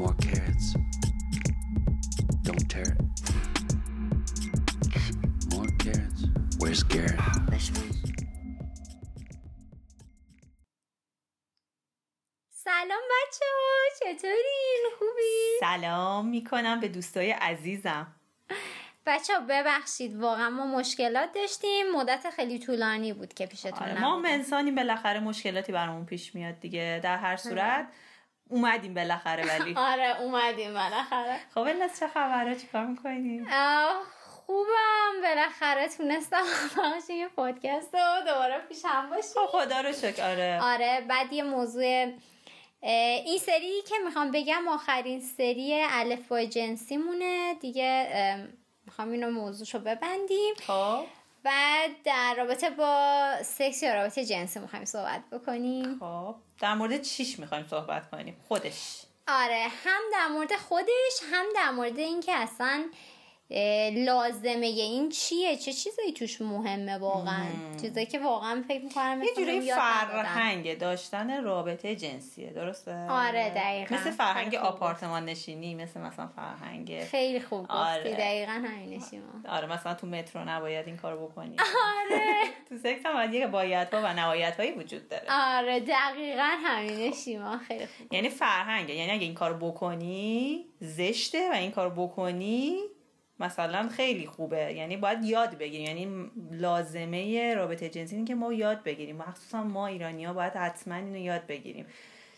more carrots. Don't tear it. More carrots. Where's Garrett? سلام بچه‌ها، چطورین؟ خوبی؟ سلام میکنم به دوستای عزیزم. بچه‌ها ببخشید، واقعا ما مشکلات داشتیم، مدت خیلی طولانی بود که پیشتون نبودیم. ما هم انسانیم، بالاخره مشکلاتی برامون پیش میاد دیگه. در هر صورت اومدیم بالاخره. ولی آره اومدیم بالاخره. خب الناس چه خبره؟ چیکار میکنین؟ خوبم، بالاخره تونستم باشه یه پادکست رو دوباره پیش هم باشیم. خدا رو شکر. آره بعد یه موضوع این سری که میخوام بگم آخرین سری الفبای جنسی مونه دیگه، میخوام اینو موضوعشو ببندیم. خب بعد در رابطه با سکس یا رابطه جنسی میخوایم صحبت بکنیم. خب در مورد چیش میخوایم صحبت کنیم؟ خودش. آره، هم در مورد خودش، هم در مورد اینکه اصلا لازمه این چیه، چه چیزایی توش مهمه واقعا، چیزایی که واقعا فکر میکنم یه جوری فرهنگ داشتن رابطه جنسیه. درسته؟ آره دقیقاً. مثل فرهنگ آپارتمان نشینی، مثلا فرهنگ خیلی خوب گفتی. آره. دقیقاً همین شما. آره مثلا تو مترو نباید این کارو بکنی. آره. تو سکس هم دیگه بایدها و نبایدهایی وجود داره. آره دقیقاً همین شما. خیلی خوب. یعنی فرهنگ، یعنی اگه این کارو بکنی زشته و این کارو بکنی مثلا خیلی خوبه. یعنی باید یاد بگیریم، یعنی لازمه رابطه جنسی این که ما یاد بگیریم، مخصوصا ما ایرانی‌ها باید حتما اینو یاد بگیریم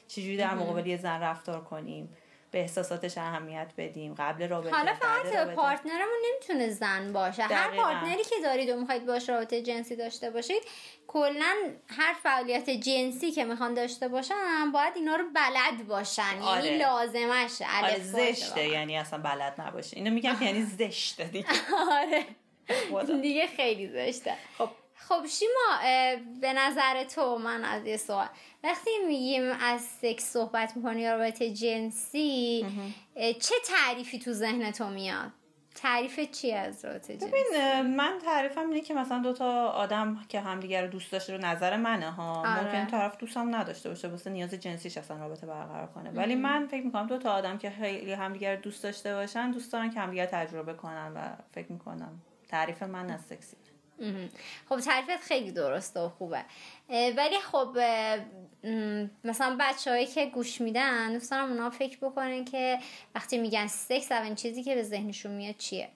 چجوری در مقابل یه زن رفتار کنیم، به احساساتش اهمیت بدیم قبل رابطه. حالا فقط پارتنرمون نمیتونه زن باشه. هر پارتنری که دارید و میخواید باش رابطه جنسی داشته باشید، کلا هر فعالیت جنسی که میخوان داشته باشن باید اینا رو بلد باشن. آره. یعنی لازمشه. آره زشته یعنی اصلا بلد نباشه. اینو میگم که یعنی زشته دیگه. آره دیگه خیلی زشته. خب شیما به نظر تو، من از یه سوال، وقتی میگیم از سکس صحبت میکنی یا رابطه جنسی چه تعریفی تو ذهن تو میاد؟ تعریف چی از رابطه جنسی؟ ببین من تعریفم اینه که مثلا دوتا آدم که همدیگر رو دوست داشته، رو نظر منه ها. آره. ممکن طرف دوستم نداشته باشه، واسه نیاز جنسیش اصلا رابطه برقرار کنه. ولی من فکر میکنم دوتا آدم که خیلی همدیگر رو دوست داشته باشن، دوست دارن که همدیگر تجربه کنن و فکر میکنم تعریف من از سکسی. خب تعریفت خیلی درسته و خوبه، ولی خب مثلا بچه‌هایی که گوش میدن دوست دارم اونا فکر بکنن که وقتی میگن سکس اولین چیزی که به ذهنشون میاد چیه.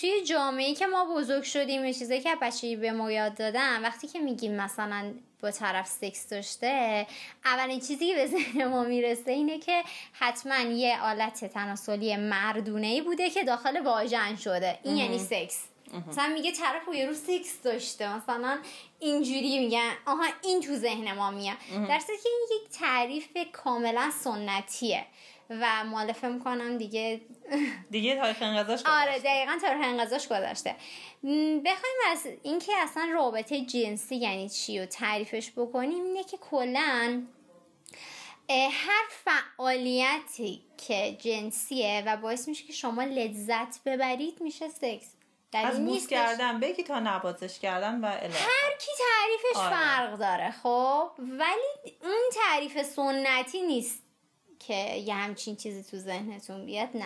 توی جامعه‌ای که ما بزرگ شدیم، یه چیزی که بچگی به ما یاد دادن، وقتی که میگیم مثلا با طرف سکس داشته، اولین چیزی که به ذهن ما میرسه اینه که حتما یه آلت تناسلی مردونه‌ای بوده که داخل واژن شده. این یعنی سکس. مثلا میگه طرف یه رو سیکس داشته، مثلا اینجوری میگن، آها این تو ذهن ما میاد. درسته که این یک تعریف کاملا سنتیه و مالفه میکنم دیگه تاریخ انقضاش گذاشته. آره دقیقا تاریخ انقضاش گذاشته. بخوایم از اینکه اصلا رابطه جنسی یعنی چی و تعریفش بکنیم، اینه که کلن هر فعالیتی که جنسیه و باعث میشه که شما لذت ببرید میشه سکس. از بوس کردن بگی تا نبازش کردن و الی. هر کی تعریفش فرق داره. خب ولی اون تعریف سنتی نیست که یه همچین چیزی تو ذهنتون بیاد. نه،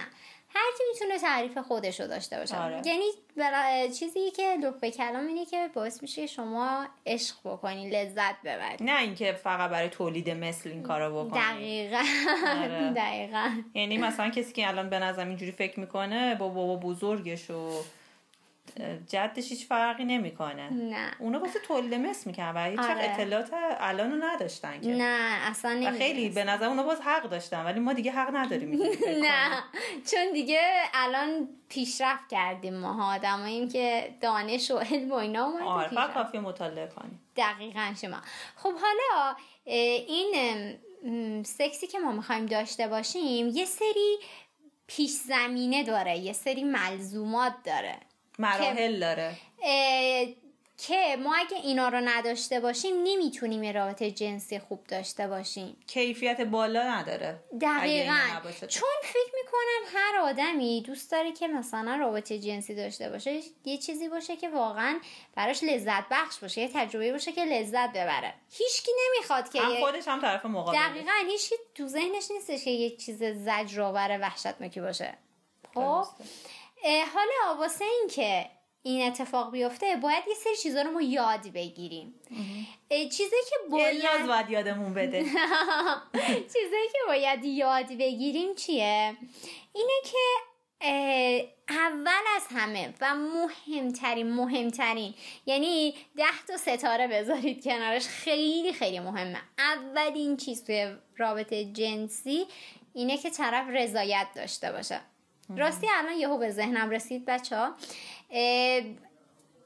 هر کی میتونه تعریف خودشو داشته باشه. یعنی برای چیزی که لب کلام اینه که باعث میشه شما عشق بکنی، لذت ببرید، نه اینکه فقط برای تولید مثل این کارو بکنی. دقیقاً. آره. دقیقاً. یعنی مثلا کسی که الان به نظر اینجوری فکر میکنه با بابا بزرگش و جدش هیچ فرقی نمیکنه. نه. اونا واسه تولید مثل میکنن و هیچ اطلاعات الانو نداشتن که. نه اصلا نمیدونن. و خیلی به نظر اونا باز حق داشتن، ولی ما دیگه حق نداریم. نه چون دیگه الان پیشرفت کردیم ما، آدماییم که دانش و علم و اینا اومده. آره فقط کافیه مطالعه کنیم. دقیقاً شما. خب حالا این سکسی که ما میخوایم داشته باشیم یه سری پیش زمینه داره، یه سری ملزومات داره، مراحل داره که ما اگه اینا رو نداشته باشیم نمیتونیم رابطه جنسی خوب داشته باشیم. کیفیت بالا نداره. دقیقاً. چون فکر میکنم هر آدمی دوست داره که مثلا رابطه جنسی داشته باشه، یه چیزی باشه که واقعاً براش لذت بخش باشه، یه تجربه باشه که لذت ببره. هیچکی نمیخواد که هم خودش هم طرف مقابل. دقیقاً. هیچکی تو ذهنش نیستش که یه چیز زجرآور وحشتناکی باشه. خب حالا واسه این که این اتفاق بیفته باید یه سری چیزا رو ما یاد بگیریم. چیزی که باید یادمون بده چیزی که باید یاد بگیریم چیه؟ اینه که اول از همه و مهمترین، یعنی 10 تا ستاره بذارید کنارش، خیلی خیلی مهمه. اولین چیز توی رابطه جنسی اینه که طرف رضایت داشته باشه. راستی الان یهو به ذهنم رسید بچه‌ها،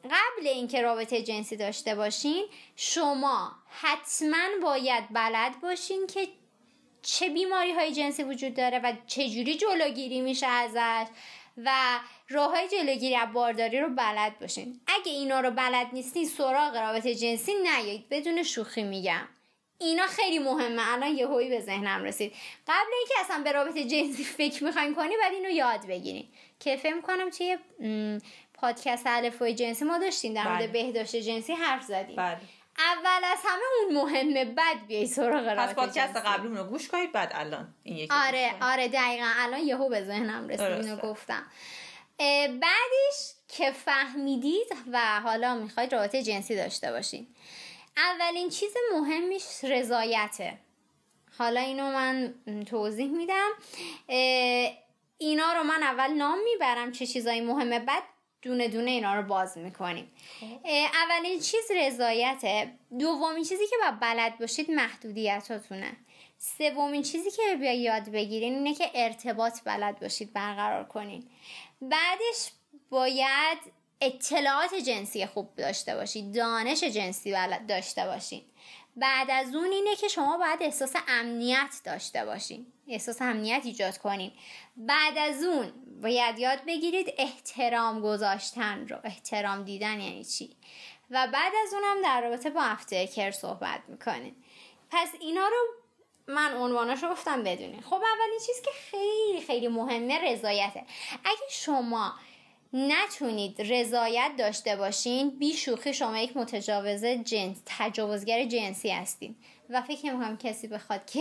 قبل اینکه رابطه جنسی داشته باشین شما حتما باید بلد باشین که چه بیماری های جنسی وجود داره و چجوری جلوگیری میشه ازش و راه های جلوگیری از بارداری رو بلد باشین. اگه اینا رو بلد نیستین سراغ رابطه جنسی نیایید. بدون شوخی میگم اینا خیلی مهمه. الان یه هویی به ذهنم رسید. قبل اینکه اصلا به رابطه جنسی فکر میخواین کنی باید اینو یاد بگیرین که فهم کنم چیه. پادکست الفبای جنسی ما داشتیم در مورد بهداشت جنسی حرف زدیم. اول از همه اون مهمه، بعد بیای سراغ رابطه. پس پادکست قبلیمون رو گوش کنید بعد الان این یکی. آره دقیقاً الان یهو به ذهنم رسید اینو گفتم. بعدش که فهمیدید و حالا میخواید رابطه جنسی داشته باشین، اولین چیز مهمش رضایته. حالا اینو من توضیح میدم. اینا رو من اول نام میبرم چه چیزایی مهمه، بعد دونه دونه اینا رو باز میکنیم. اولین چیز رضایته. دومین چیزی که باید بلد باشید محدودیتاتونه. سومین چیزی که باید یاد بگیرین اینه که ارتباط بلد باشید برقرار کنین. بعدش باید اطلاعات جنسی خوب داشته باشید، دانش جنسی بلد داشته باشید. بعد از اون اینه که شما باید احساس امنیت داشته باشین، احساس امنیت ایجاد کنین. بعد از اون باید یاد بگیرید احترام گذاشتن رو، احترام دیدن یعنی چی. و بعد از اونم در رابطه با افترکر صحبت میکنین. پس اینا رو من عنوانش رو گفتم بدونین. خب اولین چیز که خیلی خیلی مهمه رضایته. اگه شما نتونید رضایت داشته باشین، بی شوخی شما یک تجاوزگر جنسی هستین و فکر نمی‌کنم کسی بخواد که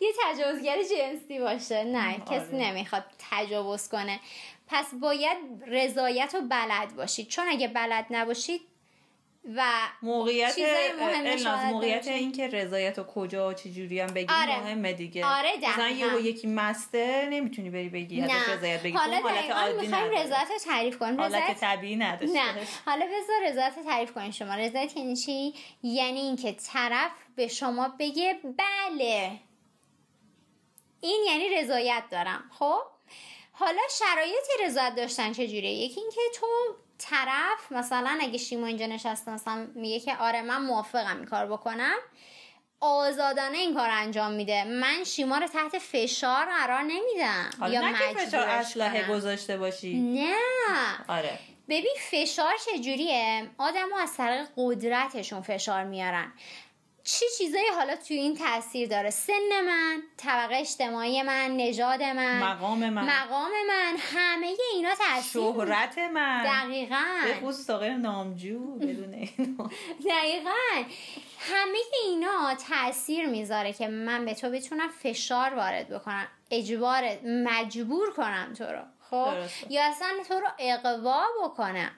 یه تجاوزگر جنسی باشه. نه، کسی نمیخواد تجاوز کنه. پس باید رضایت رو بلد باشید، چون اگه بلد نباشید و موقعیت این که رضایت رو کجا و چجوری هم بگی مهمه دیگه. مثلا یکی مسته نمیتونی بری بگی رضایت بگی. حالا دقیقا میخواییم رضایت رو تعریف کنیم. حالت طبیعی نداشته. نه، حالا بذار رضایت رو تعریف کنیم. شما رضایت یعنی چی؟ یعنی این که طرف به شما بگه بله، این یعنی رضایت دارم. خب حالا شرایط رضایت داشتن چجوریه؟ یکی این که تو طرف مثلا اگه شیما اینجا نشسته مثلا میگه که آره من موافقم این کار بکنم، آزادانه این کار انجام میده. من شیما رو تحت فشار قرار نمیدم یا مجبورش کنم. اسلحه گذاشته باشی؟ نه. آره ببین فشار چجوریه؟ آدمو از طریق قدرتشون فشار میارن. چه چیزایی حالا توی این تاثیر داره؟ سن من، طبقه اجتماعی من، نژاد من، مقام من، همه اینا تاثیر. شهرت من. دقیقاً. به خصوص غیر نامجو بدون اینا. دقیقاً. همه اینا تاثیر میذاره که من به تو بتونم فشار وارد بکنم، اجبارت، مجبور کنم تو رو. خب یا اصلا تو رو اقوا بکنم.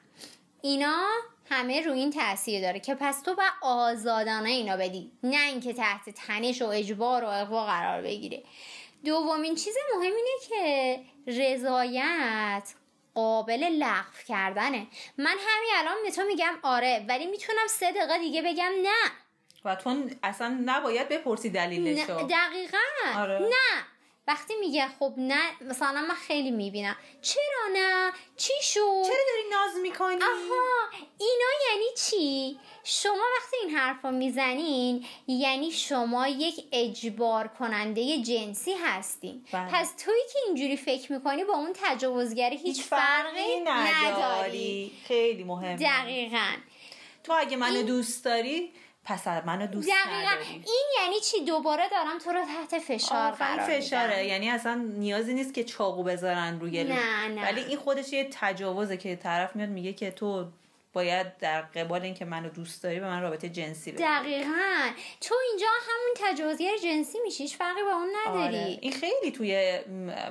اینا همه روی این تاثیر داره که پس تو با آزادانه اینا بدی، نه اینکه تحت تنش و اجبار و اقوا قرار بگیره. دومین چیز مهم اینه که رضایت قابل لغو کردنه. من همین الان به تو میگم آره، ولی میتونم 3 دقیقه دیگه بگم نه و تو اصلا نباید بپرسی دلیلشو. دقیقاً. آره. نه وقتی میگه خب نه، مثلا من خیلی میبینم چرا نه، چی شد، چرا داری ناز میکنی، آها، اینا یعنی چی؟ شما وقتی این حرفا میزنین یعنی شما یک اجبار کننده جنسی هستین. پس تویی که اینجوری فکر میکنی با اون تجاوزگر هیچ فرقی نداری. خیلی مهمه. دقیقاً. تو اگه منو دوست داری پس منو دوست نداری. این یعنی چی؟ دوباره دارم تو رو تحت فشار قرار میدم. فشاره، یعنی اصلا نیازی نیست که چاقو بذارن روی لوح، ولی این خودش یه تجاوزه که طرف میاد میگه که تو باید در قبال اینکه منو دوست داری به من رابطه جنسی بده. دقیقاً تو اینجا همون تجاوزگر جنسی میشی، هیچ فرقی با اون نداری. آره. این خیلی توی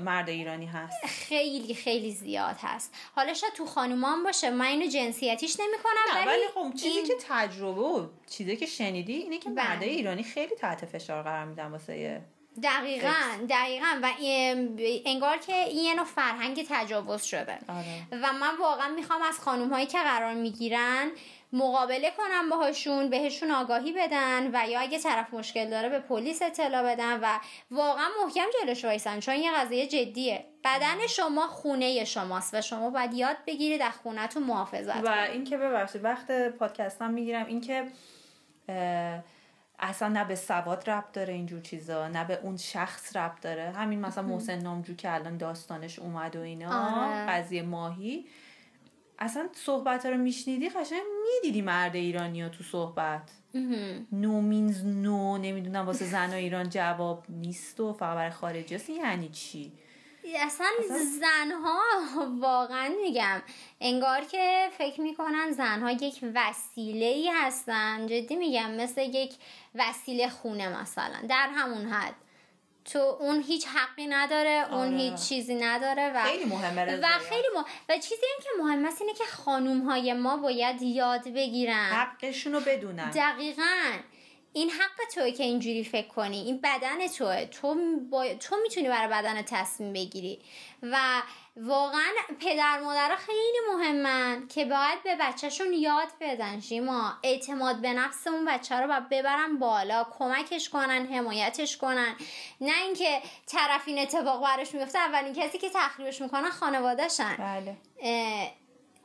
مرد ایرانی هست، خیلی خیلی زیاد هست. حالا شاید تو خانومان باشه، من اینو جنسیتیش نمی‌کنم، ولی خب چیزی که تجربه و چیزی که شنیدی اینه که مرد ایرانی خیلی تحت فشار قرار میدن واسه. دقیقاً و انگار که این یه نوع فرهنگ تجاوز شده. آره. و من واقعا میخوام از خانومهایی که قرار میگیرن مقابله کنم باهاشون، بهشون آگاهی بدن و یا اگه طرف مشکل داره به پلیس اطلاع بدن و واقعا محکم جلوش وایسن، چون یه قضیه جدیه. بدن شما خونه شماست و شما باید یاد بگیرید از خونه‌تون محافظت کنید. و اینکه ببخشید وقت پادکستم میگیرم، اینکه اصلا نه به سواد ربط داره اینجور چیزا، نه به اون شخص ربط داره. همین مثلا محسن نامجو که الان داستانش اومد و اینا، قضیه ماهی، اصلا صحبت ها رو میشنیدی قشنگ میدیدی مرد ایرانی ها تو صحبت نو مینز نو، نمیدونم واسه زن ایران جواب نیست و فقط برای خارجی هست. یعنی چی؟ اصلا زنها واقعا میگم انگار که فکر میکنن زنها یک وسیله‌ای هستن. جدی میگم، مثل یک وسیله خونه مثلا، در همون حد تو اون هیچ حقی نداره. آره. اون هیچ چیزی نداره و خیلی مهمه و خیلی و چیزی هم که مهمه اینه که خانومهای ما باید یاد بگیرن حقشون رو بدونن. دقیقاً این حق توئه که اینجوری فکر کنی، این بدن توئه، تو میتونی برای بدن تصمیم بگیری و واقعا پدر مادرها خیلی مهمن که باید به بچهشون یاد بدن. شیما اعتماد به نفس اون بچه رو باید ببرن بالا، کمکش کنن، حمایتش کنن، نه اینکه طرف این اتفاق براش میفته اولین کسی که تخریبش میکنن خانواده‌شن. بله.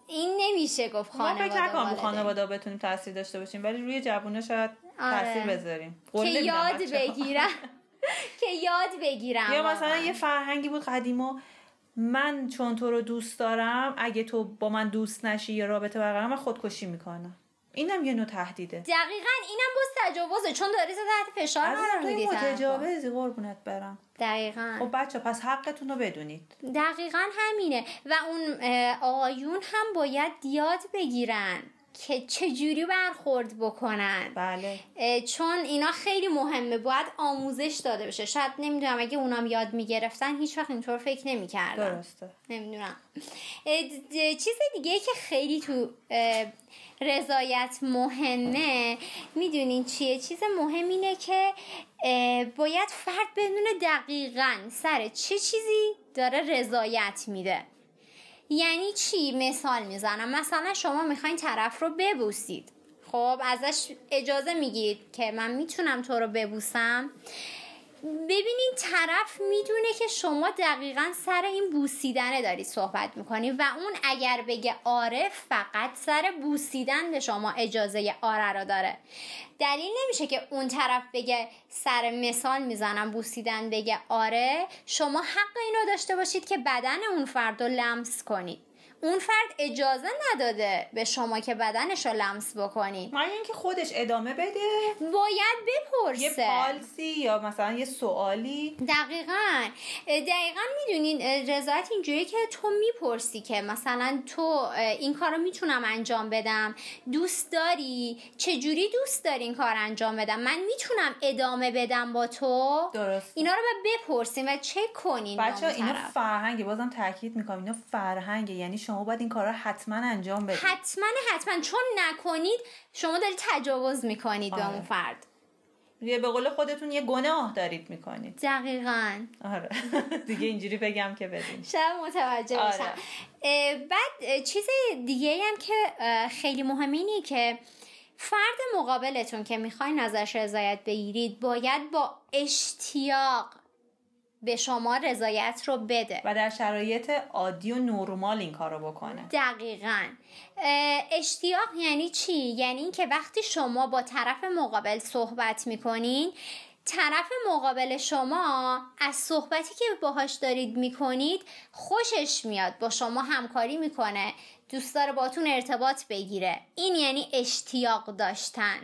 این نمیشه گفت خانواده. ما فکر نکنم خانواده بتونیم تاثیر داشته باشیم، ولی روی جوونا شاید تاثیر بذاریم که یاد بگیرم یا مثلا یه فرهنگی بود قدیما، من چون تو رو دوست دارم اگه تو با من دوست نشی یا رابطه برقرار، من خودکشی میکنم. اینم یه نوع تهدیده. دقیقاً اینم باز تجاوزه، چون داری تحت فشار قرار میدی. از متجاوزی قربونت برم. دقیقاً. خب بچه پس حقتون رو بدونید. دقیقاً همینه و اون آقایون هم باید یاد بگیرن که چجوری برخورد بکنن. بله. چون اینا خیلی مهمه، باید آموزش داده بشه. شاید نمیدونم اگه اونام یاد میگرفتن هیچ وقت اینطور فکر نمیکردن. درسته. نمیدونم. چیز دیگه که خیلی تو رضایت مهمه، میدونین چیه؟ چیز مهم اینه که باید فرد بدونه دقیقاً سر چه چیزی داره رضایت میده. یعنی چی؟ مثال میزنم. مثلا شما میخواین طرف رو ببوسید، خب ازش اجازه میگید که من میتونم تو رو ببوسم. ببینین طرف میدونه که شما دقیقاً سر این بوسیدنه داری صحبت میکنی و اون اگر بگه آره، فقط سر بوسیدن به شما اجازه آره را داره. دلیل نمیشه که اون طرف بگه سر، مثال میزنم، بوسیدن بگه آره، شما حق اینو داشته باشید که بدن اون فرد رو لمس کنید. اون فرد اجازه نداده به شما که بدنش رو لمس بکنی. معنی اینکه خودش ادامه بده، باید بپرسه یه پالسی یا مثلا یه سوالی. دقیقاً میدونین رضایت اینجوری که تو میپرسی که مثلا تو این کار رو میتونم انجام بدم، دوست داری، چجوری دوست داری این کار انجام بدم، من میتونم ادامه بدم با تو. درست. اینا رو بپرسیم و چک کنین. بچه اینا فرهنگه، بازم تاکید میکنم اینا فرهنگه، یعنی شما باید این کارا حتما انجام بدید. حتما چون نکنید شما دارید تجاوز میکنید به اون فرد. به قول خودتون یه گناه دارید میکنید. دقیقاً. آره. دیگه اینجوری بگم که بدین شما متوجه بشن. آره. بعد چیز دیگه هم که خیلی مهمه اینه که فرد مقابلتون که میخواین ازش رضایت بگیرید باید با اشتیاق به شما رضایت رو بده و در شرایط عادی و نرمال این کار رو بکنه. دقیقاً. اشتیاق یعنی چی؟ یعنی این که وقتی شما با طرف مقابل صحبت میکنین، طرف مقابل شما از صحبتی که باهاش دارید میکنید خوشش میاد، با شما همکاری میکنه، دوست داره باهاتون ارتباط بگیره. این یعنی اشتیاق داشتن.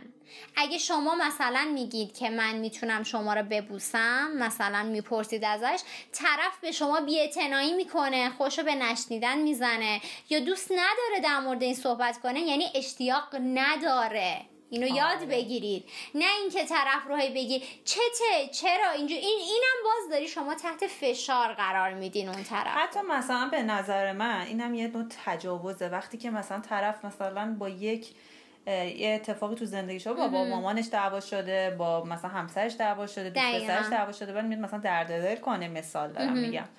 اگه شما مثلا میگید که من میتونم شما رو ببوسم، مثلا میپرسید ازش، طرف به شما بی‌اعتنایی میکنه، خوشو به نشنیدن میزنه یا دوست نداره در مورد این صحبت کنه، یعنی اشتیاق نداره. اینو یاد بگیرید. نه اینکه طرف رو هی بگی چته، چرا اینجوری، اینم باز داری شما تحت فشار قرار میدین اون طرف. حتی مثلا به نظر من اینم یه نوع تجاوزه. وقتی که مثلا طرف مثلا با یه اتفاقی تو زندگیش با مامانش دعوا شده، با مثلا همسرش دعوا شده، دوست پسرش دعوا شده، بعد میاد مثلا درددل کنه، مثال دارم میگم.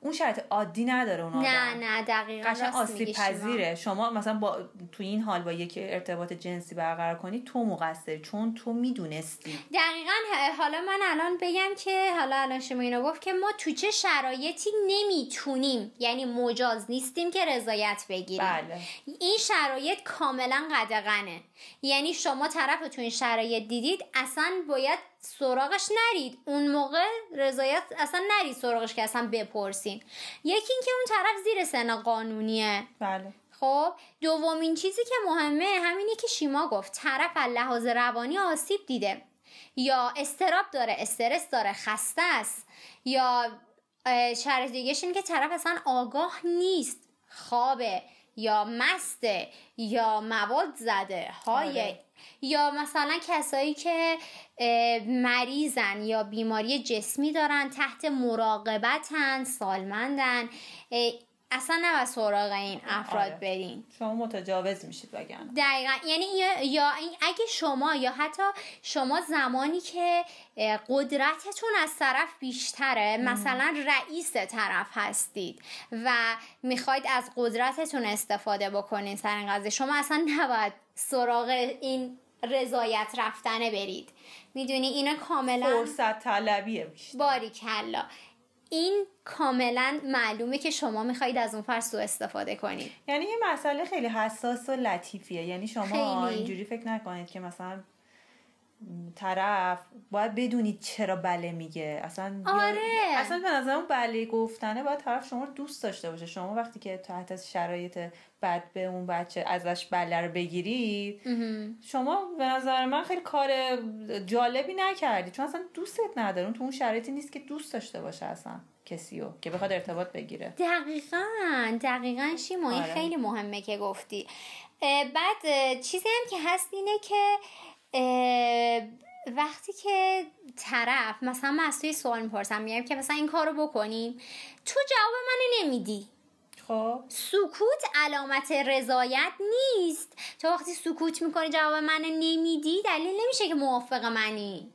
اون شرط عادی نداره اون آدم. نه دقیقاً قشنگ آسیب پذیره. شما مثلا تو این حال با یک ارتباط جنسی برقرار کنی، تو مقصری، چون تو میدونستی. دقیقاً. حالا من الان بگم که حالا الان شما اینو گفت که ما تو چه شرایطی نمیتونیم، یعنی مجاز نیستیم که رضایت بگیریم. بله. این شرایط کاملاً قدغنه. یعنی شما طرف تو این شرایط دیدید، اصلاً باید سراغش نرید. اون موقع رضایت اصلا نرید سراغش که اصلا بپرسین. یکی این که اون طرف زیر سن قانونیه. بله. خب دومین چیزی که مهمه همینه که شیما گفت، طرف از لحاظ روانی آسیب دیده یا استراب داره، استرس داره، خسته است، یا شرط دیگهش این که طرف اصلا آگاه نیست، خوابه یا مسته یا مواد زده های، یا مثلا کسایی که مریضن یا بیماری جسمی دارن، تحت مراقبتن، سالمندن، اصلا نباید سراغ این افراد برین. شما متجاوز میشید وگرنه. دقیقاً. یعنی یا اگه شما یا حتی شما زمانی که قدرتتون از طرف بیشتره، مثلا رئیس طرف هستید و میخواید از قدرتتون استفاده بکنین سر این قضیه، شما اصلا نباید سراغ این رضایت رفتنه برید. میدونی اینا کاملا فرصت طلبیه بیشتر. باریکلا. این کاملا معلومه که شما میخواید از اون فرصت رو استفاده کنید. یعنی یه مسئله خیلی حساس و لطیفیه. یعنی شما اینجوری فکر نکنید که مثلا طرف باید بدونید چرا بله میگه. اصلا به نظرم بله گفتنه باید طرف شما رو دوست داشته باشه. شما وقتی که تحت شرایط بد به اون بچه ازش بله رو بگیرید، شما به نظر من خیلی کار جالبی نکردید، چون اصلا دوستت نداره. اون تو اون شرایطی نیست که دوست داشته باشه اصلا کسیو که بخواد ارتباط بگیره. دقیقاً شیما این خیلی مهمه که گفتی. بعد چیزی هم که هست اینه که وقتی که طرف مثلا من از توی سوال میپرسم، میگم که مثلا این کارو بکنیم، تو جواب منو نمیدی. خب سکوت علامت رضایت نیست. تو وقتی سکوت میکنی جواب منو نمیدی، دلیل نمیشه که موافق منی.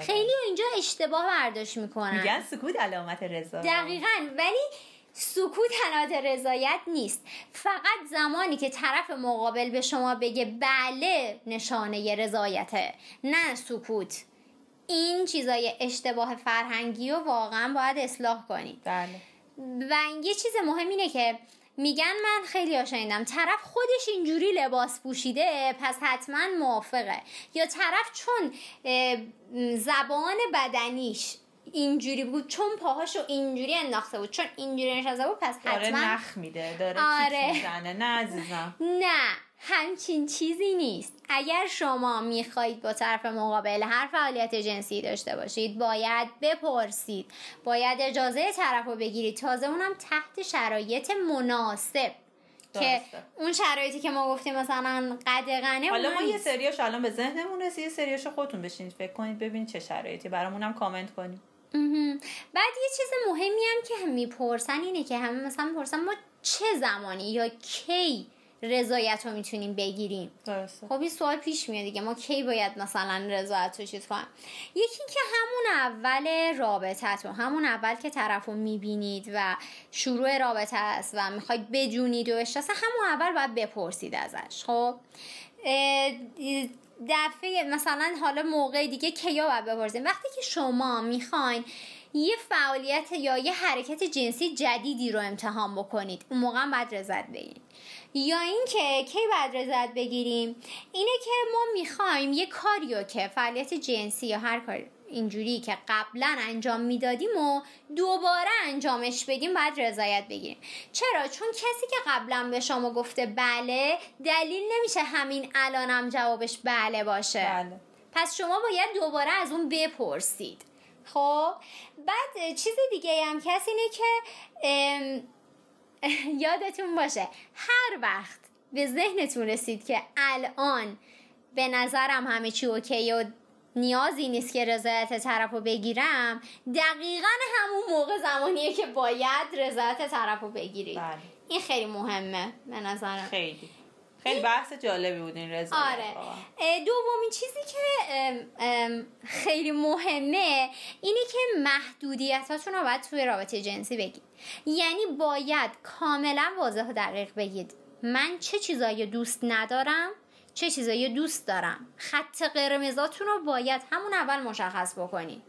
خیلی اینجا اشتباه برداشت میکنن، میگن سکوت علامت رضایت. دقیقاً. ولی سکوت علامت رضایت نیست. فقط زمانی که طرف مقابل به شما بگه بله، نشانه رضایته، نه سکوت. این چیزای اشتباه فرهنگی رو واقعا باید اصلاح کنید. بله. و یه چیز مهم اینه که میگن، من خیلی شنیدم، طرف خودش اینجوری لباس پوشیده پس حتما موافقه، یا طرف چون زبان بدنیش اینجوری بود، چون پاهاشو اینجوری انداخته بود، چون اینجوری نشسته بود، پس حتما نخ میده، داره کیک میزنه. نه عزیزم، نه همچین چیزی نیست. اگر شما میخواید با طرف مقابل هر فعالیت جنسی داشته باشید، باید بپرسید، باید اجازه طرف رو بگیرید، تازه اونم تحت شرایط مناسب. که اون شرایطی که ما گفتیم مثلا قدغنه، حالا ما یه سریاش الان به ذهنمون رسید، یه سریاش خودتون بشینید فکر کنید ببینید چه شرایطی، برامونم کامنت کنید. بعد یه چیز مهمی هم که میپرسن اینه که همه مثلا میپرسن ما چه زمانی یا کی رضایت رو میتونیم بگیریم. درسته. خب این سوال پیش میاد دیگه، ما کی باید مثلا رضایت رو چیز کنیم؟ یکی که همون اول رابطتون، همون اول که طرفو میبینید و شروع رابطه است و میخواید بجونید و اشتراسه، همون اول باید بپرسید ازش. خب دفعه مثلا حالا موقع دیگه کیا باید بپرسید؟ وقتی که شما میخواین یه فعالیت یا یه حرکت جنسی جدیدی رو امتحان بکنید، اون موقع هم باید رضایت بگیرید. یا اینکه کی باید رضایت بگیریم؟ اینه که ما میخوایم یه کاریو که فعالیت جنسی یا هر کاری اینجوری که قبلا انجام میدادیم و دوباره انجامش بدیم باید رضایت بگیریم. چرا؟ چون کسی که قبلا به شما گفته بله دلیل نمیشه همین الانم جوابش بله باشه. بله. پس شما باید دوباره از اون بپرسید. خب بعد چیز دیگه هم کسی اینه که یادتون باشه هر وقت به ذهنتون رسید که الان به نظرم همه چی اوکیه و نیازی نیست که رضایت طرف رو بگیرم، دقیقا همون موقع زمانیه که باید رضایت طرف رو بگیرید. بله. این خیلی مهمه به نظرم. خیلی خیلی بحث جالبی بود این رضایت. آره. دومین چیزی که خیلی مهمه اینه که محدودیتاتون رو باید توی رابطه جنسی بگید. یعنی باید کاملا واضح و دقیق بگید من چه چیزایی دوست ندارم، چه چیزایی دوست دارم. خط قرمزاتون رو باید همون اول مشخص بکنید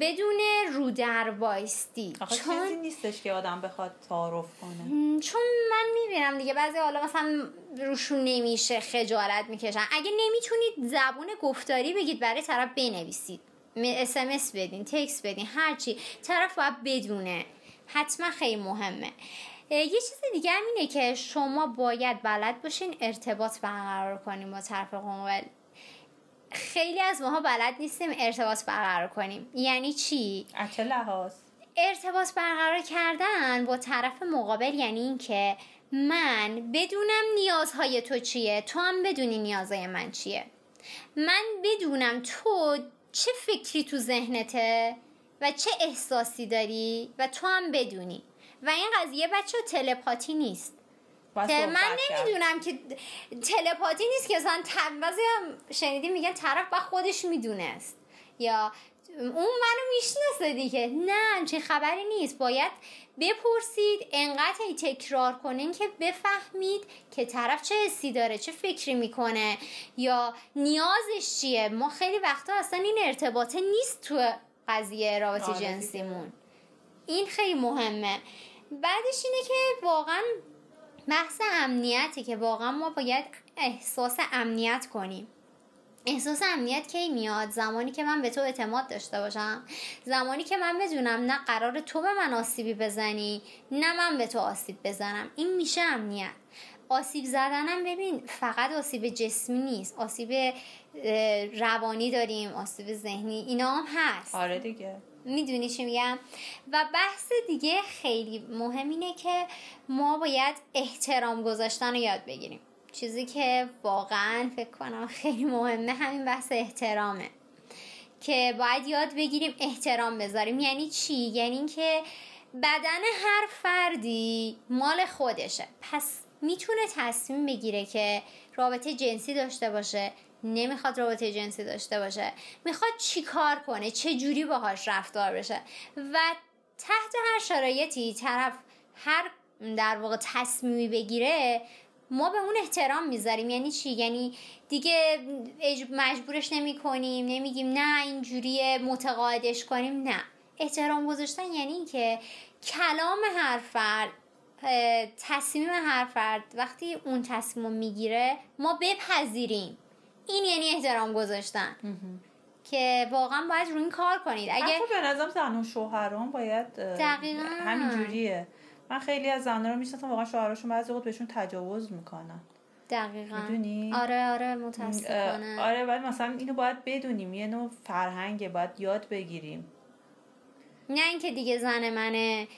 بدون رو در بایستی. آخه چیزی نیستش که آدم بخواد تعارف کنه، چون من میبینم دیگه بعضی حالا مثلا روشون نمیشه خجالت میکشن. اگه نمیتونید زبون گفتاری بگید برای طرف بنویسید، SMS بدین، تکست بدین، هرچی طرف باید بدونه. حتما خیلی مهمه. یه چیز دیگه هم اینه که شما باید بلد باشین ارتباط برقرار کنیم با طرف مقابل. خیلی از ماها بلد نیستیم ارتباط برقرار کنیم. یعنی چی؟ از چه لحاظ؟ ارتباط برقرار کردن با طرف مقابل یعنی این که من بدونم نیازهای تو چیه، تو هم بدونی نیازهای من چیه. من بدونم تو چه فکری تو ذهنته و چه احساسی داری و تو هم بدونی. و این قضیه بچه تلپاتی نیست. من نمیدونم که تلپاتی نیست که اصلا تنبازی هم شنیدی میگن طرف با خودش میدونست یا اون منو میشناسه دیگه. نه چه خبری نیست. باید بپرسید، انقدر تکرار کنین که بفهمید که طرف چه حسی داره، چه فکری میکنه یا نیازش چیه. ما خیلی وقتا اصلا این ارتباطه نیست تو قضیه رابطه جنسیمون. این خیلی مهمه. بعدش اینه که واقعا بحث امنیته که واقعا ما باید احساس امنیت کنیم. احساس امنیت کی میاد؟ زمانی که من به تو اعتماد داشته باشم، زمانی که من بدونم نه قرار تو به من آسیبی بزنی نه من به تو آسیب بزنم. این میشه امنیت. آسیب زدنم ببین فقط آسیب جسمی نیست، آسیب روانی داریم، آسیب ذهنی، اینا هم هست. آره دیگه میدونی چی میگم. و بحث دیگه خیلی مهم اینه که ما باید احترام گذاشتن رو یاد بگیریم. چیزی که واقعا فکر کنم خیلی مهمه همین بحث احترامه که باید یاد بگیریم احترام بذاریم. یعنی چی؟ یعنی این که بدن هر فردی مال خودشه، پس میتونه تصمیم بگیره که رابطه جنسی داشته باشه، نمیخواد رابطه جنسی داشته باشه، میخواد چی کار کنه، چه جوری باهاش رفتار بشه و تحت هر شرایطی طرف هر در واقع تصمیمی بگیره ما به اون احترام میذاریم. یعنی چی؟ یعنی دیگه مجبورش نمی کنیم، نمیگیم نه اینجوریه متقاعدش کنیم. نه، احترام گذاشتن یعنی این که کلام هر فرد، تصمیم هر فرد وقتی اون تصمیم میگیره ما بپذیریم. این یعنی احترام گذاشتن که واقعا باید روی این کار کنید. اگه حتی به نظرم زن و شوهران باید دقیقا همینجوریه. من خیلی از زنان رو میشناسم واقعا شوهراشون بعضی وقت بهشون تجاوز میکنن. دقیقاً. میدونی؟ آره آره متاسفانه. آره ولی مثلا اینو باید بدونیم، یه نوع فرهنگه باید یاد بگیریم. نه اینکه دیگه زن منه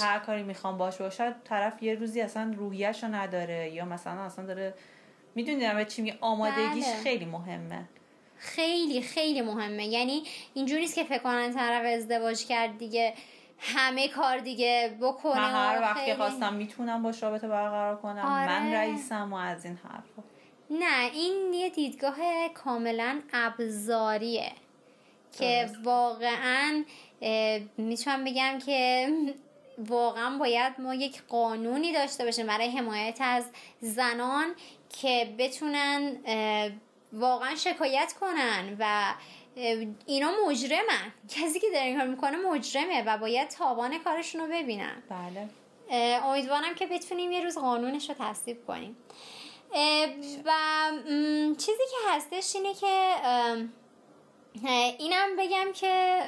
هر کاری میخوام باش باشه، طرف یه روزی اصلا روحیه‌شو نداره یا مثلا اصلا داره میدونید به چی میگه. آمادگیش بله. خیلی مهمه، خیلی خیلی مهمه. یعنی اینجوری نیست که فکر کنن طرف ازدواج کرد دیگه همه کار دیگه بکنه. من هر وقت که خواستم میتونم باش رابطه برقرار کنم. آره. من رئیسم و از این حرفا. نه این یه دیدگاه کاملا ابزاریه که واقعا میتونم بگم که واقعا باید ما یک قانونی داشته باشیم برای حمایت از زنان که بتونن واقعا شکایت کنن و اینا مجرمن. کسی که در این کار میکنه مجرمه و باید تاوان کارشون رو ببینن. بله. امیدوارم که بتونیم یه روز قانونش رو تصویب کنیم. و چیزی که هستش اینه که اینم بگم که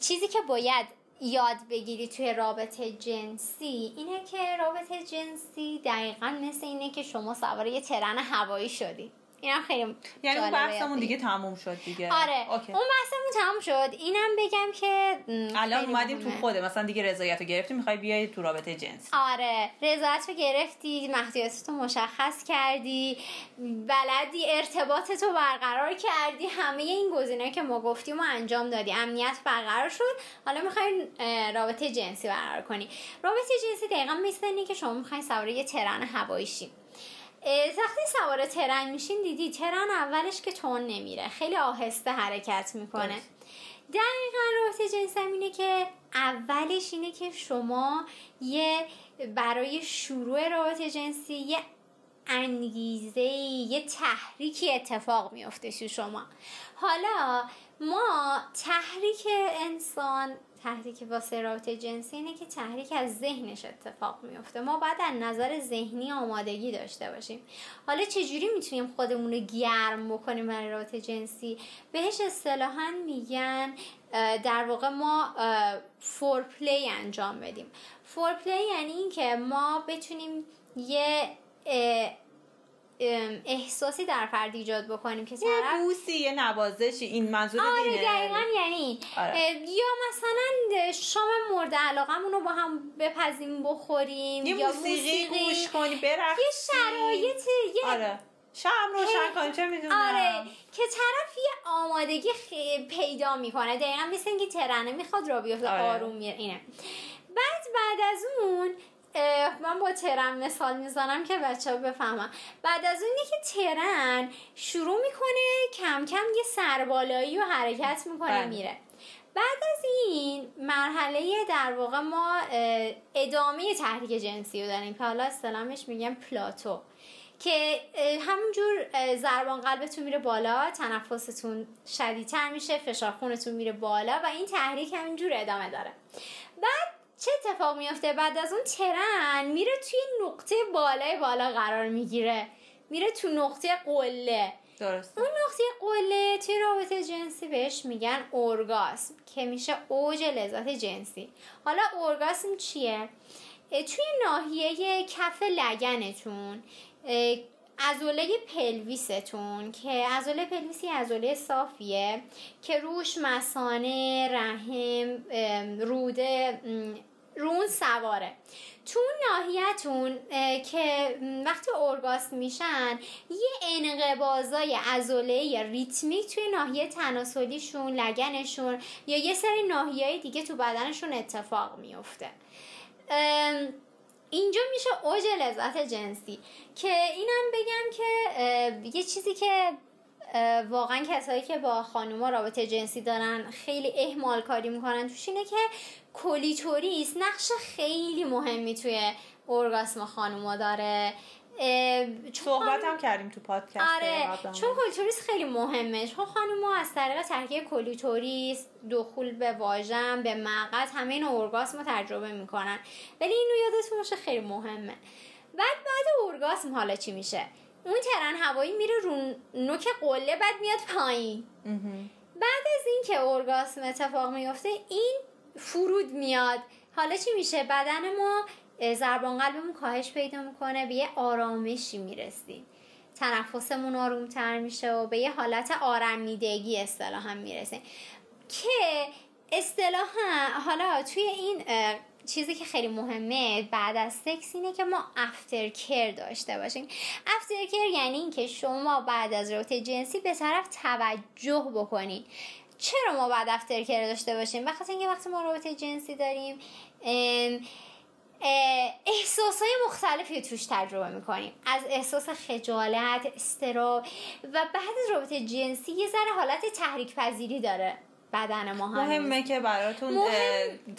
چیزی که باید یاد بگیری توی رابطه جنسی اینه که رابطه جنسی دقیقاً مثل اینه که شما سوار یه ترن هوایی شدی. اینم خیلی، یعنی اون بحثمون دیگه تموم شد دیگه. آره اوکی. اون بحثمون تموم شد. اینم بگم که الان اومدیم تو خوده، مثلا دیگه رضایتو گرفتی، میخوای بیای تو رابطه جنسی. آره رضایتو گرفتی، محدودیتاتو مشخص کردی، بلدی ارتباطتو برقرار کردی، همه این گزینه‌ای که ما گفتیم رو انجام دادی، امنیت برقرار شد، حالا میخوای رابطه جنسی برقرار کنی. رابطه جنسی دقیقاً مثل اینه که شما میخوای سوار یه ترن هوایی شی. وقتی سوار ترن میشین، دیدی ترن اولش که تون نمیره، خیلی آهسته حرکت میکنه. دقیقا رابطه جنسی اینه که اولش اینه که شما یه برای شروع رابطه جنسی یه انگیزه، یه تحریکی اتفاق میفته تو شما. حالا ما تحریک انسان، تحریک واسه رابطه جنسی اینه که تحریک از ذهنش اتفاق میفته. ما باید از نظر ذهنی آمادگی داشته باشیم. حالا چجوری میتونیم خودمون رو گرم بکنیم برای رابطه جنسی؟ بهش اصطلاحاً میگن در واقع ما فورپلی انجام بدیم. فورپلی یعنی این که ما بتونیم یه احساسی در فرد ایجاد بکنیم که یه بوسی، یه نوازشی، این منظور دینه. آره دقیقاً، یعنی یا مثلا شام مورد علاقمون رو با هم بپزیم بخوریم، یا موسیقی گوش کنیم، برقصیم، یه شرایط، یه شام روشن کنیم، چه میدونم. آره که طرف یه آمادگی پیدا میکنه، دقیقاً مثل اینکه ترنه میخواد را بیفته، آروم میره. اینه بعد از اون من با ترن مثال میزنم که بچه‌ها بفهمن. بعد از اون که ترن شروع میکنه کم کم یه سربالایی و حرکت میکنه میره. بعد از این مرحله در واقع ما ادامه تحریک جنسی رو داریم که حالا اصطلاحش میگم پلاتو، که همونجور ضربان قلبتون میره بالا، تنفستون شدیدتر میشه، فشار خونتون میره بالا و این تحریک همینجور ادامه داره. بعد چه اتفاق میفته؟ بعد از اون ترن میره توی نقطه بالای بالا قرار میگیره، میره تو نقطه قله. درسته. اون نقطه قله توی رابطه جنسی بهش میگن اورگاسم، که میشه اوج لذت جنسی. حالا اورگاسم چیه؟ توی ناحیه کف لگنتون، عضله پلویستون، که عضله پلویسی عضله صافیه که روش مثانه، رحم، روده، رون سواره. تو ناحیه‌تون که وقتی اورگاسم میشن یه انقباضای عضله ریتمیک توی ناحیه تناسلیشون، لگنشون یا یه سری ناحیه‌های دیگه تو بدنشون اتفاق میفته. اینجا میشه اوج لذت جنسی. که اینم بگم که یه چیزی که واقعا کسایی که با خانوما رابطه جنسی دارن خیلی اهمال کاری میکنن توش اینه که کلیتوریس نقش خیلی مهمی توی اورگاسم خانوما داره. صحبت هم کردیم تو پادکست. آره چون کلیتوریس خیلی مهمه، چون خانوما از طریق تحریک کلیتوریس، دخول به واژن، به مقعد، همه این اورگاسم رو تجربه میکنن، ولی اینو یادتون باشه خیلی مهمه. بعد اورگاسم حالا چی میشه؟ اون ترن هوایی میره رو نوک قله، بعد میاد پایین. بعد از این که اورگاسم اتفاق میفته، این فرود میاد. حالا چی میشه؟ بدن ما، ضربان قلبمون کاهش پیدا میکنه، به یه آرامشی میرسیم، تنفسمون آرومتر میشه و به یه حالت آرمیدگی اصطلاحاً میرسیم، که اصطلاحاً حالا توی این چیزی که خیلی مهمه بعد از سکس اینه که ما افتر کیر داشته باشیم. افتر کیر یعنی این که شما بعد از رابطه جنسی به طرف توجه بکنین. چرا ما بعد افتر کیر داشته باشیم؟ بخاطر اینکه وقتی ما رابطه جنسی داریم احساس‌های مختلفی توش تجربه می‌کنیم، از احساس خجالت، استراب، و بعد از رابطه جنسی یه ذره حالت تحریک پذیری داره بدن ما. مهمه که براتون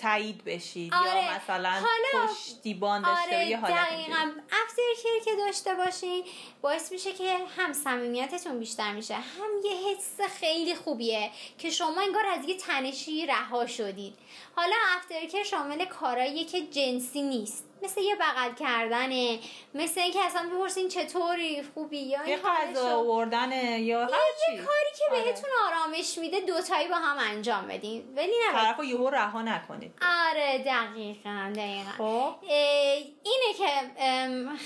تایید بشید. آره. یا مثلا پشتیبان داشته. آره. یه حالت دقیقاً افترکیر که داشته باشین باعث میشه که هم صمیمیتتون بیشتر میشه، هم یه حس خیلی خوبیه که شما انگار از یه تنشی رها شدید. حالا افترکیر شامل کاراییه که جنسی نیست، مثل یه بغل کردنه، مثل اینکه اصلا بپرسین چطوری، خوبی، یا این غذا آوردن، یا هر چی، یه کاری که بهتون آرامش میده دوتایی با هم انجام بدین، ولی نه طرفو یهو رها نکنید. آره دقیقاً دقیقاً. خب اینه که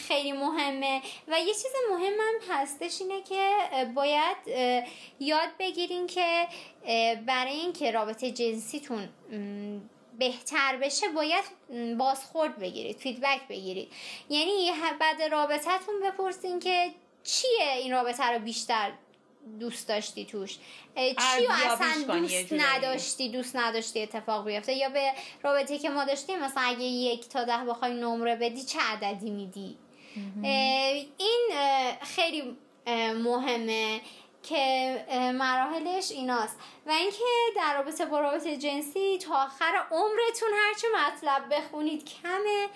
خیلی مهمه. و یه چیز مهم هم هستش اینه که باید یاد بگیرین که برای اینکه رابطه جنسیتون بهتر بشه باید بازخورد بگیرید، فیدبک بگیرید. یعنی بعد رابطتون بپرسین که چیه این رابطه رو بیشتر دوست داشتی توش، چی رو اصلا دوست نداشتی اتفاق بیفته، یا به رابطه که ما داشتیم مثلا اگه 1 تا 10 بخوای نمره بدی چه عددی میدی. این خیلی مهمه که مراحلش ایناست. و اینکه در رابطه با رابطه جنسی تا آخر عمرتون هرچه مطلب بخونید کمه.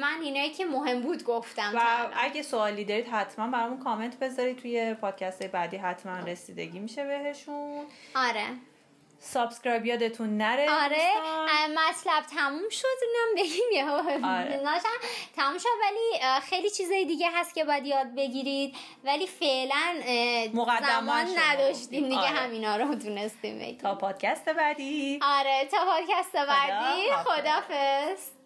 من اینایی که مهم بود گفتم. و اگه سوالی دارید حتما برامون کامنت بذارید، توی پادکست بعدی حتما رسیدگی میشه بهشون. آره سابسکرایب یادتون نره. آره مطلب تموم شد، اونم بگیم تموم شد. ولی خیلی چیزای دیگه هست که باید یاد بگیرید، ولی فعلا زمان نداشتیم دیگه. همینا رو دونستیم. تا پادکست بعدی. خدافظ.